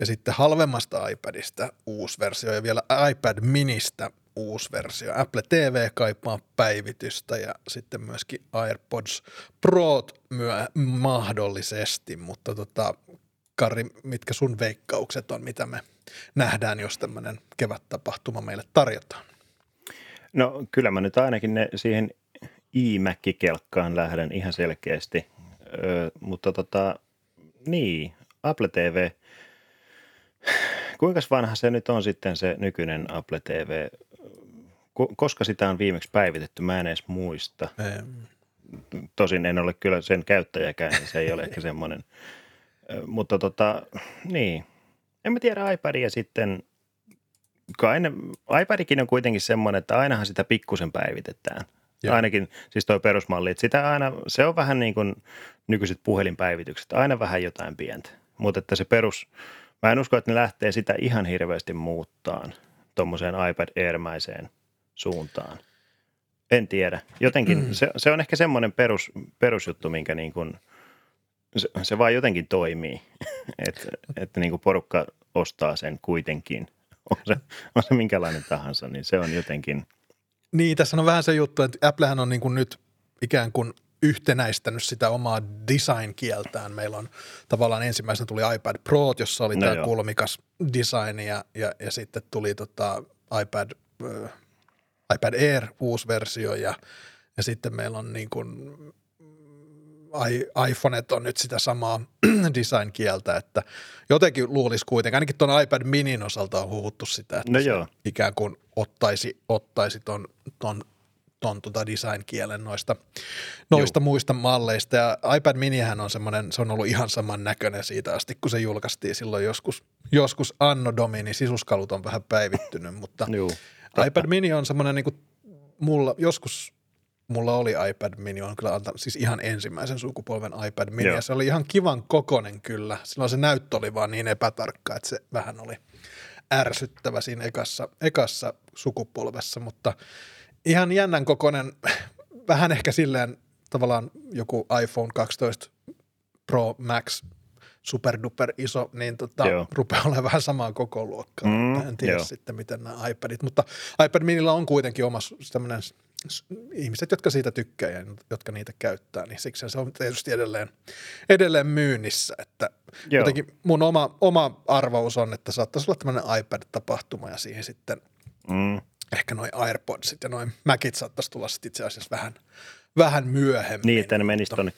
ja sitten halvemmasta iPadista uusi versio ja vielä iPad Ministä uusi versio. Apple TV kaipaa päivitystä ja sitten myöskin AirPods Pro mahdollisesti, mutta Kari, mitkä sun veikkaukset on, mitä me nähdään, jos tämmöinen kevättapahtuma meille tarjotaan? No kyllä mä nyt ainakin siihen iMac-kelkkaan lähden ihan selkeästi, mutta niin, Apple TV, kuinka vanha se nyt on sitten se nykyinen Apple TV, koska sitä on viimeksi päivitetty, mä en edes muista. Tosin en ole kyllä sen käyttäjäkään, niin se ei ole ehkä semmoinen. Mutta niin, en mä tiedä iPadia sitten, kai iPadikin on kuitenkin semmoinen, että ainahan sitä pikkusen päivitetään. Ja. Ainakin siis toi perusmalli, että sitä aina, se on vähän niin kuin nykyiset puhelinpäivitykset, aina vähän jotain pientä. Mutta että se perus, mä en usko, että ne lähtee sitä ihan hirveästi muuttaan tommoseen iPad Air-mäiseen suuntaan. En tiedä. Jotenkin se on ehkä semmoinen perusjuttu, minkä niin kuin se vaan jotenkin toimii, että niin kuin porukka ostaa sen kuitenkin, on se minkälainen tahansa, niin se on jotenkin. Niin, tässä on vähän se juttu, että Applehän on niin kuin nyt ikään kuin yhtenäistänyt sitä omaa design-kieltään. Meillä on tavallaan ensimmäisenä tuli iPad Pro, jossa oli tämä kulmikas design ja sitten tuli iPad Air uusi versio ja sitten meillä on niin kuin iPhonet on nyt sitä samaa design-kieltä, että jotenkin luulisi kuitenkin, ainakin tuon iPad Minin osalta on huhuttu sitä, että se ikään kuin ottaisi ton design-kielen noista muista malleista. Ja iPad Minihän on semmoinen, se on ollut ihan saman näköinen siitä asti, kun se julkaistiin silloin joskus Anno Domini, sisuskalut on vähän päivittynyt, mutta iPad Mini on semmoinen niin kuin mulla joskus. Mulla oli iPad Mini, on kyllä siis ihan ensimmäisen sukupolven iPad Mini, ja se oli ihan kivan kokoinen kyllä. Silloin se näyttö oli vaan niin epätarkka, että se vähän oli ärsyttävä siinä ekassa sukupolvessa, mutta ihan jännän kokoinen, vähän ehkä silleen tavallaan joku iPhone 12 Pro Max superduper iso, niin rupeaa olemaan vähän samaa kokoluokkaa. En tiedä sitten, miten nämä iPadit, mutta iPad Minillä on kuitenkin oma tämmöinen ihmiset, jotka siitä tykkää ja jotka niitä käyttää, niin siksi se on tietysti edelleen myynnissä. Että jotenkin mun oma arvaus on, että saattaisi olla tämmöinen iPad-tapahtuma ja siihen sitten ehkä noi AirPodsit ja noi Macit saattaisi tulla sitten itse asiassa vähän myöhemmin. Niin, että ne menisi tuonne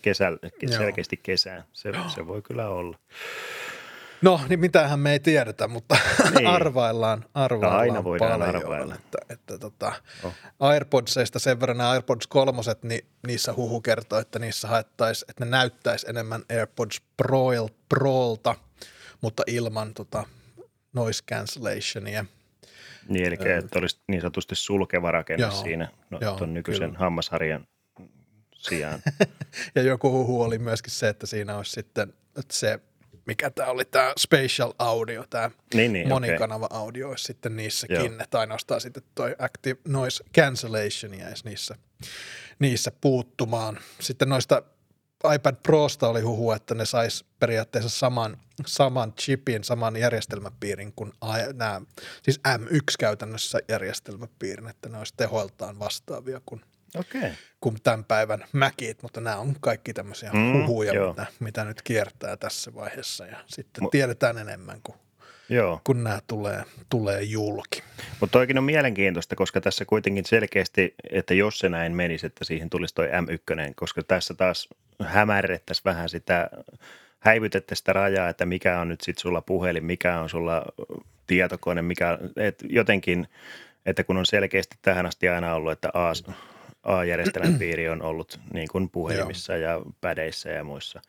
selkeästi kesään. Se voi kyllä olla. No, niin mitähän me ei tiedetä, mutta niin. arvaillaan aina voidaan paljon. Arvailla. Että AirPodseista sen verran nämä AirPods 3, niin niissä huhu kertoo, että niissä haettaisiin, että ne näyttäisi enemmän AirPods Prolta, mutta ilman noise cancellationia. Niin, eli että olisi niin sanotusti sulkeva rakenne siinä tuon nykyisen hammasharjan sijaan. Ja joku huhu oli myöskin se, että siinä olisi sitten, että se mikä tämä oli, tämä spatial audio, tämä niin, monikanava-audio okay. Olisi sitten niissäkin, joo. Että ainoastaan sitten toi active noise cancellation jäisi niissä puuttumaan. Sitten noista iPad Prosta oli huhu, että ne sais periaatteessa saman chipin, saman järjestelmäpiirin kuin nämä, siis M1 käytännössä järjestelmäpiirin, että ne olisi tehoiltaan vastaavia kuin okay. Kun tämän päivän Macit, mutta nämä on kaikki tämmöisiä huhuja, mitä nyt kiertää tässä vaiheessa ja sitten tiedetään enemmän kun nämä tulee julki. Mutta toikin on mielenkiintoista, koska tässä kuitenkin selkeästi, että jos se näin menisi, että siihen tulisi toi M1, koska tässä taas hämärrettäisiin vähän sitä, häivytettäisiin sitä rajaa, että mikä on nyt sitten sulla puhelin, mikä on sulla tietokone, mikä, et jotenkin, että kun on selkeästi tähän asti aina ollut, että A-järjestelmän piiri on ollut niin kuin puhelimissa ja pädeissä ja muissa.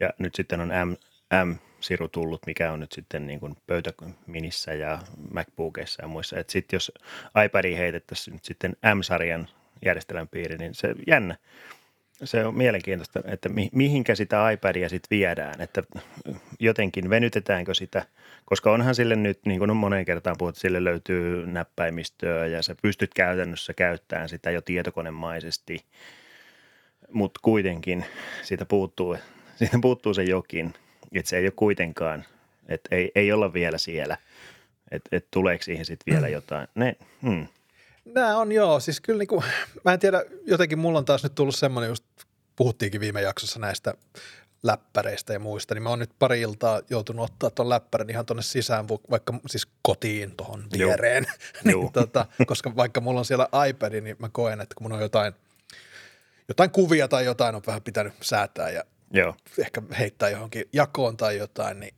Ja nyt sitten on M-siru tullut, mikä on nyt sitten niin kuin pöytäminissä ja MacBookissa ja muissa. Että sitten jos iPadiin heitettäisiin nyt sitten M-sarjan järjestelmän piiri, niin se jännä. Se on mielenkiintoista, että mihinkä sitä iPadia sitten viedään, että jotenkin venytetäänkö sitä, koska onhan sille nyt, niin kuin on moneen kertaan puhuttu, sille löytyy näppäimistöä ja sä pystyt käytännössä käyttämään sitä jo tietokonemaisesti, mutta kuitenkin siitä puuttuu se jokin, että se ei ole kuitenkaan, että ei olla vielä siellä, että tuleeko siihen sitten vielä jotain, Nämä on siis kyllä niin kuin, mä en tiedä, jotenkin mulla on taas nyt tullut semmoinen, just puhuttiinkin viime jaksossa näistä läppäreistä ja muista, niin mä oon nyt pari iltaa joutunut ottaa ton läppärin ihan tonne sisään, vaikka siis kotiin tohon viereen, niin, koska vaikka mulla on siellä iPad, niin mä koen, että kun mun on jotain kuvia tai jotain on vähän pitänyt säätää ja ehkä heittää johonkin jakoon tai jotain, niin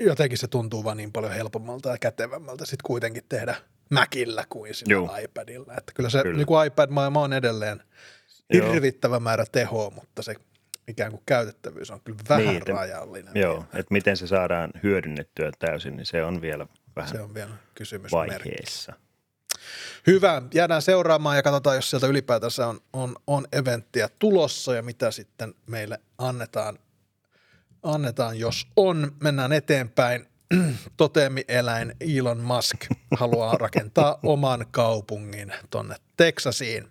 jotenkin se tuntuu vaan niin paljon helpommalta ja kätevämmältä sitten kuitenkin tehdä Macillä kuin sillä iPadilla. Että kyllä se niin kuin iPad-maailma on edelleen hirvittävä määrä tehoa, mutta se ikään kuin käytettävyys on kyllä vähän rajallinen. Joo, että miten se saadaan hyödynnettyä täysin, niin se on vielä vähän kysymysvaiheessa. Hyvä, jäädään seuraamaan ja katsotaan, jos sieltä ylipäätänsä on eventtiä tulossa ja mitä sitten meille annetaan, jos on. Mennään eteenpäin. Toteemieläin Elon Musk haluaa rakentaa oman kaupungin tonne Teksasiin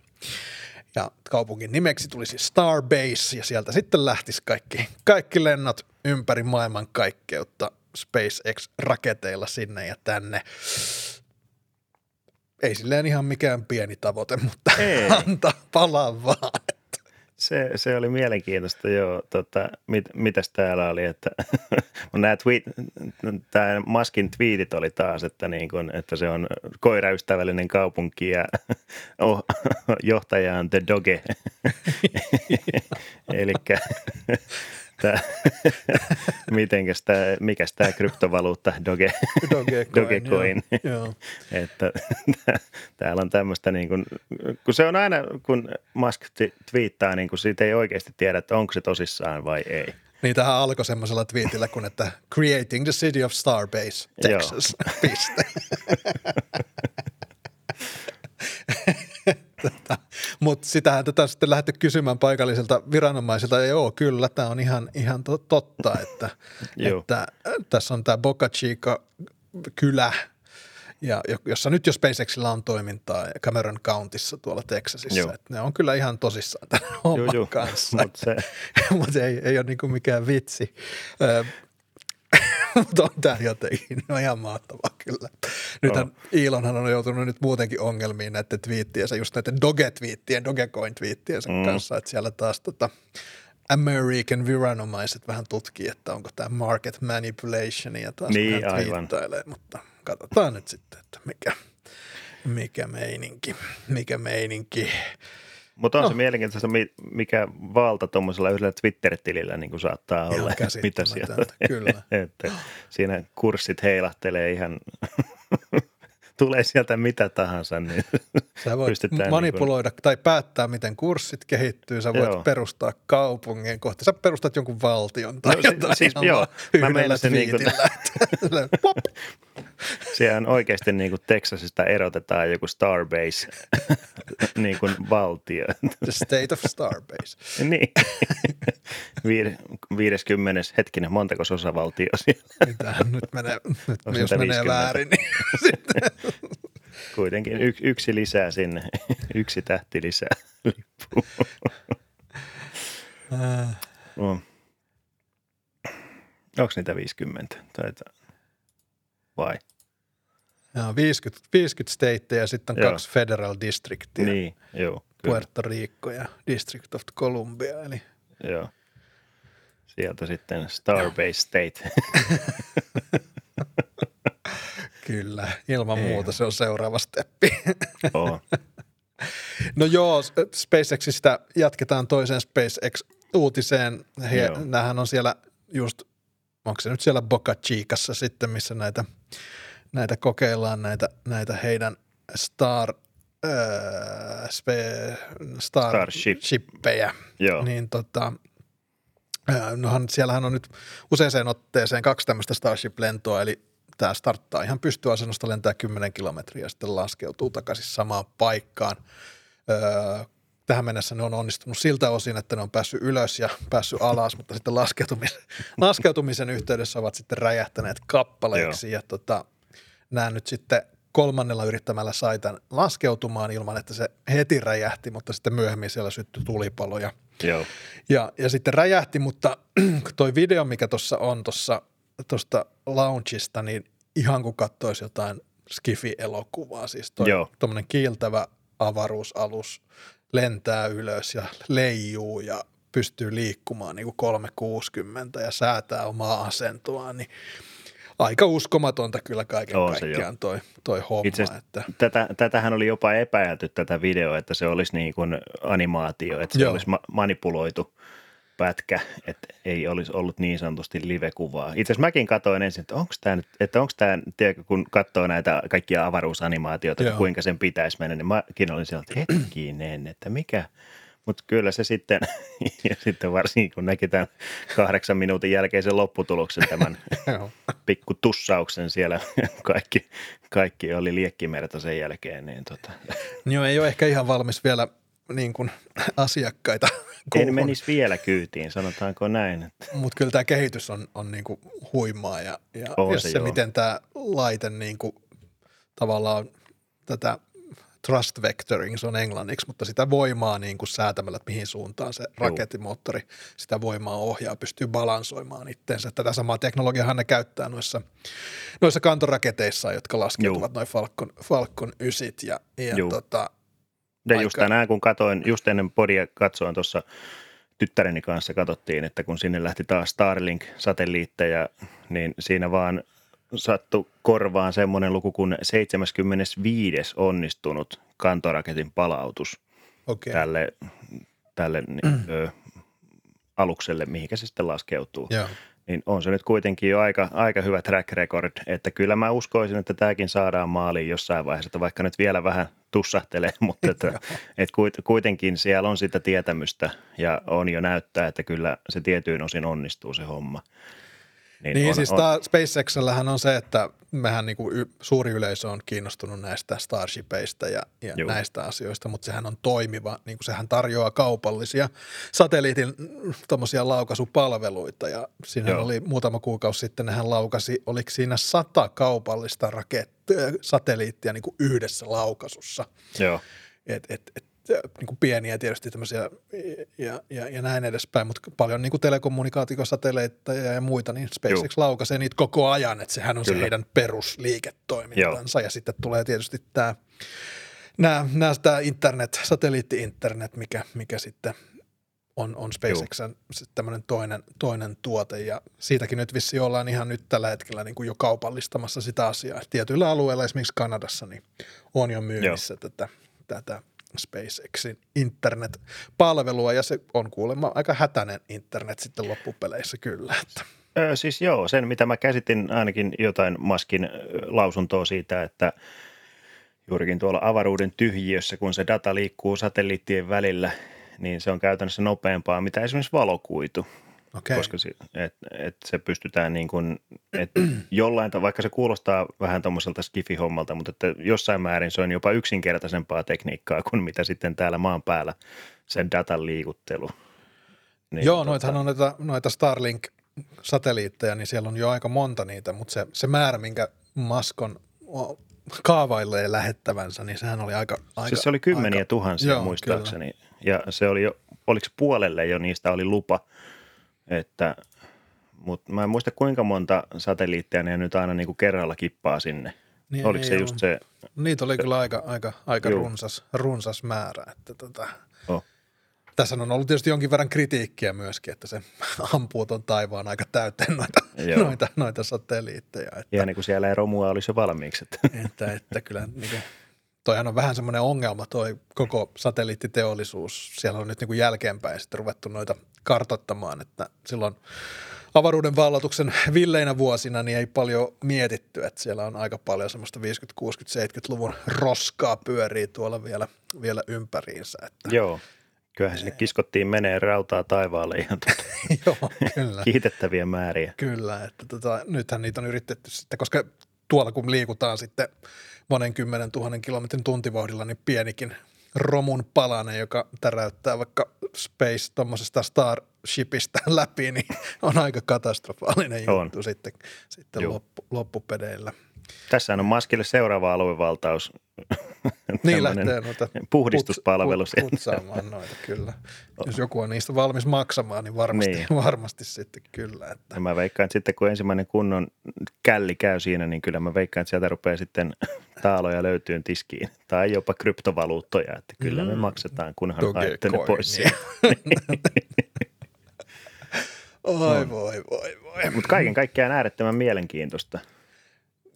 ja kaupungin nimeksi tulisi Starbase ja sieltä sitten lähtisi kaikki lennot ympäri maailmankaikkeutta SpaceX-raketeilla sinne ja tänne. Ei silleen ihan mikään pieni tavoite, mutta antaa palaa vaan. Se oli mielenkiintoista, mitäs täällä oli, että tämä Muskin twiitit oli taas, että, niin kun, että se on koiraystävällinen kaupunki ja johtaja on The Doge, elikkä mikäs tämä kryptovaluutta Dogecoin. Että täällä on tämmöistä niin kuin, kun se on aina, kun Musk twiittaa, niin kuin siitä ei oikeasti tiedä, että onko se tosissaan vai ei. Niin tähän alkoi semmoisella twiitillä kuin, että creating the city of Starbase, Texas, piste. Mutta sitähän tätä on sitten lähdetty kysymään paikalliselta viranomaisilta, ja kyllä, tämä on ihan totta, että tässä on tämä Boca Chica kylä, ja jossa nyt jo SpaceXilla on toimintaa Cameron Countissa tuolla Texasissa, että ne on kyllä ihan tosissaan tämän homman kanssa, mutta ei ole niinku mikään vitsi. Mutta on tämä jotenkin ihan mahtavaa kyllä. Nythän Elonhan on joutunut nyt muutenkin ongelmiin näiden twiittiensä, just näiden Doge-twiittien, Dogecoin-twiittiensä kanssa, että siellä taas American viranomaiset vähän tutkii, että onko tämä market manipulation ja taas vähän twiittailee, mutta katsotaan nyt sitten, että mikä meininki. Mutta on se mielenkiintoista, mikä valta tuommoisella yhdellä Twitter-tilillä niin kuin saattaa olla. Mitä sieltä? Kyllä. Että siinä kurssit heilahtelee ihan, tulee sieltä mitä tahansa. Niin sä voit manipuloida niin kuin tai päättää, miten kurssit kehittyy. Sä voit perustaa kaupungin kohta. Sä perustat jonkun valtion tai jotain. Siis, yhdellä twiitillä. Niin kuin Sehän oikeasti niin kuin Texasista erotetaan joku Starbase niin kuin valtio. The state of Starbase. Niin. 50. Hetkinen, montako osavaltio siellä? Mitähän nyt menee, jos menee väärin, niin sitten. Kuitenkin yksi lisää sinne, yksi tähti lisää lippuun. No. Onko niitä 50? Taitaa. Vai? Joo, 50 stateja ja sitten on 2 federal districtia. Niin, joo. Puerto Rico ja District of Columbia, eli. Joo. Sieltä sitten Starbase State. Kyllä, ilman muuta se on seuraava steppi. Oo. No joo, SpaceXista jatketaan toiseen SpaceX-uutiseen. Nämähän on siellä just, onko se nyt siellä Boca Chicassa sitten, missä näitä kokeillaan, näitä heidän Starshippeja. Joo. Niin siellähän on nyt useaseen otteeseen 2 tämmöistä Starship-lentoa, eli tämä starttaa ihan pystyasennosta, lentää 10 kilometriä ja sitten laskeutuu takaisin samaan paikkaan. Tähän mennessä ne on onnistunut siltä osin, että ne on päässyt ylös ja päässyt alas, mutta sitten laskeutumisen yhteydessä ovat sitten räjähtäneet kappaleiksi. Ja nämä nyt sitten 3. yrittämällä sai tämän laskeutumaan ilman, että se heti räjähti, mutta sitten myöhemmin siellä syttyi tulipalo. Ja sitten räjähti, mutta toi video, mikä tuossa on tuosta launchista, niin ihan kun katsoisi jotain Skifi-elokuvaa, siis tuommoinen kiiltävä avaruusalus lentää ylös ja leijuu ja pystyy liikkumaan niin kuin 360 ja säätää omaa asentoaan, niin aika uskomatonta kyllä kaiken kaikkiaan toi homma. Itse asiassa tätähän oli jopa epäilty tätä videoa, että se olisi niin kuin animaatio, että se olisi manipuloitu pätkä, että ei olisi ollut niin sanotusti live-kuvaa. Itse asiassa mäkin katsoin ensin, että onko tämä, kun katsoo näitä kaikkia avaruusanimaatioita, kuinka sen pitäisi mennä, niin mäkin olin sieltä, hetkinen, että mikä. Mutta kyllä se sitten, ja sitten varsinkin kun näki tämän 8 minuutin jälkeisen lopputuloksen, tämän pikku tussauksen siellä, kaikki oli liekkimerta sen jälkeen. Niin Joo, ei ole ehkä ihan valmis vielä niin kuin asiakkaita. En menisi vielä kyytiin, sanotaanko näin. Mutta kyllä tämä kehitys on niin kuin huimaa ja se miten tämä laite niin kuin tavallaan tätä thrust vectoring, se on englanniksi, mutta sitä voimaa niin kuin säätämällä, että mihin suuntaan se raketimoottori sitä voimaa ohjaa, pystyy balansoimaan itseensä. Tätä samaa teknologiahan ne käyttää noissa kantoraketeissa, jotka laskeutuvat noin Falcon 9 ja just tänään, kun katsoin, just ennen podia katsoin tuossa tyttäreni kanssa, katsottiin, että kun sinne lähti taas Starlink-satelliitteja, niin siinä vaan sattui korvaan semmoinen luku kuin 75. onnistunut kantoraketin palautus tälle alukselle, mihinkä se sitten laskeutuu. Joo. Niin on se nyt kuitenkin jo aika hyvä track record, että kyllä mä uskoisin, että tämäkin saadaan maaliin jossain vaiheessa, että vaikka nyt vielä vähän tussahtelee, mutta että kuitenkin siellä on sitä tietämystä ja on jo näyttää, että kyllä se tietyin osin onnistuu se homma. Niin, SpaceXellähän on se, että mehän niinku suuri yleisö on kiinnostunut näistä Starshipeista ja näistä asioista, mutta sehän on toimiva, niinku sehän tarjoaa kaupallisia satelliitin tommosia laukaisupalveluita ja siinä oli muutama kuukausi sitten, nehän laukasi, oliko siinä 100 kaupallista satelliittia niinku yhdessä laukaisussa. Joo. Niin pieniä tietysti tämmöisiä ja näin edespäin, mutta paljon niin telekommunikaatiosatelleita ja muita, niin SpaceX laukaisee niitä koko ajan, että sehän on se heidän perusliiketoimintansa. Ja sitten tulee tietysti tämä internet, satelliitti-internet, mikä sitten on SpaceXen tämmöinen toinen tuote, ja siitäkin nyt vissiin ollaan ihan nyt tällä hetkellä niin kuin jo kaupallistamassa sitä asiaa. Tietyillä alueilla, esimerkiksi Kanadassa, niin on jo myynnissä tätä SpaceXin internet-palvelua, ja se on kuulemma aika hätäinen internet sitten loppupeleissä kyllä. Siis sen mitä mä käsitin ainakin jotain Muskin lausuntoa siitä, että juurikin tuolla avaruuden tyhjiössä, kun se data liikkuu satelliittien välillä, niin se on käytännössä nopeampaa, mitä esimerkiksi valokuitu, koska se pystytään niin kuin Että jollain, vaikka se kuulostaa vähän tuommoiselta skifi-hommalta, mutta että jossain määrin se on jopa yksinkertaisempaa tekniikkaa kuin mitä sitten täällä maan päällä sen datan liikuttelu. Niin, joo, noithan on noita Starlink-satelliitteja, niin siellä on jo aika monta niitä, mutta se määrä, minkä Musk on kaavailee lähettävänsä, niin sehän oli aika siis se oli kymmeniä tuhansia, joo, muistaakseni. Kyllä. Ja se oli jo, oliko puolelle jo niistä oli lupa, että... Mutta mä en muista, kuinka monta satelliittia ne nyt aina niinku kerralla kippaa sinne. Niin, oliko se just se... Niitä oli kyllä aika runsas määrä. Että Tässä on ollut tietysti jonkin verran kritiikkiä myöskin, että se ampuu ton taivaan aika täyteen noita satelliitteja. Että, ja niin kuin siellä ei romua olisi jo valmiiksi. Että kyllä... Niin kuin, toihan on vähän semmoinen ongelma toi koko satelliittiteollisuus. Siellä on nyt niin kuin jälkeenpäin sitten ruvettu noita kartoittamaan, että silloin... Avaruuden vallatuksen villeinä vuosina niin ei paljon mietitty, että siellä on aika paljon semmoista 50-, 60-, 70-luvun roskaa pyörii tuolla vielä ympäriinsä. Että joo, kyllähän sinne kiskottiin menee rautaa taivaalle ihan joo, kyllä. Kiitettäviä määriä. Kyllä, että nythän niitä on yritetty sitten, koska tuolla kun liikutaan sitten monen 10 000 kilometrin tuntivauhdilla, niin pienikin romun palanen, joka täräyttää vaikka Space tuommoisesta Starshipistä läpi, niin on aika katastrofaalinen juttu sitten loppupedeillä. Tässä on Muskille seuraava aluevaltaus. Niin lähtee noita puhdistuspalvelus. Putsaamaan noita, kyllä. Jos joku on niistä valmis maksamaan, niin varmasti sitten kyllä. Että. Ja mä veikkaan, että sitten kun ensimmäinen kunnon källi käy siinä, niin kyllä mä veikkaan, että sieltä rupeaa sitten taaloja löytyyn tiskiin. Tai jopa kryptovaluuttoja, että kyllä me maksetaan, kunhan haette ne pois sieltä. Oi voi. Mutta kaiken kaikkiaan äärettömän mielenkiintoista.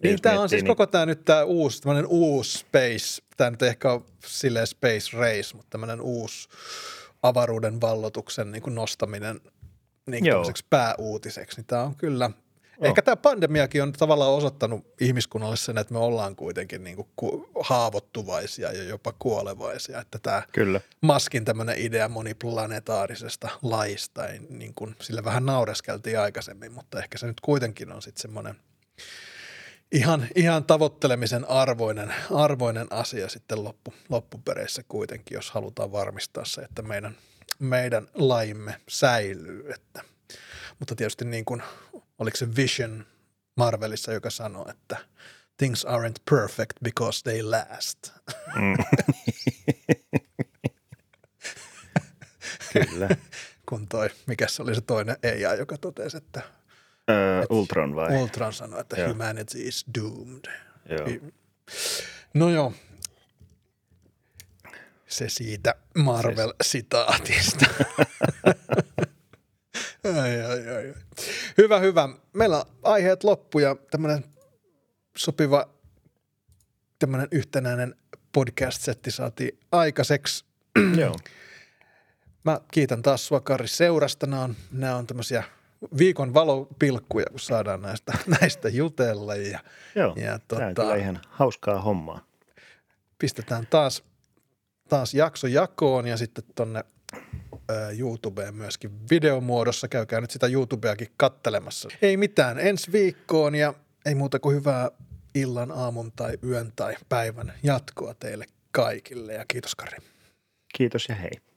Niin tämä on siis koko tämä nyt tämä uusi space, tämä nyt ehkä on silleen space race, mutta tämmöinen uusi avaruuden valloituksen niin kuin nostaminen niin tämmöiseksi pääuutiseksi, niin tämä on kyllä, ehkä tämä pandemiakin on tavallaan osoittanut ihmiskunnalle sen, että me ollaan kuitenkin niin kuin haavoittuvaisia ja jopa kuolevaisia, että tämä Muskin tämmöinen idea moniplanetaarisesta laista, ei, niin kuin, sillä vähän naureskeltiin aikaisemmin, mutta ehkä se nyt kuitenkin on sitten semmoinen ihan tavoittelemisen arvoinen asia sitten loppupereissä kuitenkin, jos halutaan varmistaa se, että meidän lajimme säilyy. Että, mutta tietysti niin kuin, oliko se Vision Marvelissa, joka sanoo, että things aren't perfect because they last. Mm. Kyllä. Kun toi, mikä se oli se toinen AI, joka totesi, että Ultron vai? Ultron sanoi, että humanity is doomed. Joo. No joo, se siitä Marvel-sitaatista. ai. Hyvä. Meillä on aiheet loppu ja tämmöinen sopiva yhtenäinen podcast-setti saatiin aikaiseksi. Joo. Mä kiitän taas sua, Kari, seurasta. Nämä on tämmöisiä viikon valopilkkuja, kun saadaan näistä jutella. Ja tämä on kyllä ihan hauskaa hommaa. Pistetään taas jakso jakoon ja sitten tuonne YouTubeen myöskin videomuodossa. Käykää nyt sitä YouTubeakin kattelemassa. Ei mitään, ensi viikkoon ja ei muuta kuin hyvää illan, aamun tai yön tai päivän jatkoa teille kaikille. Ja kiitos, Kari. Kiitos ja hei.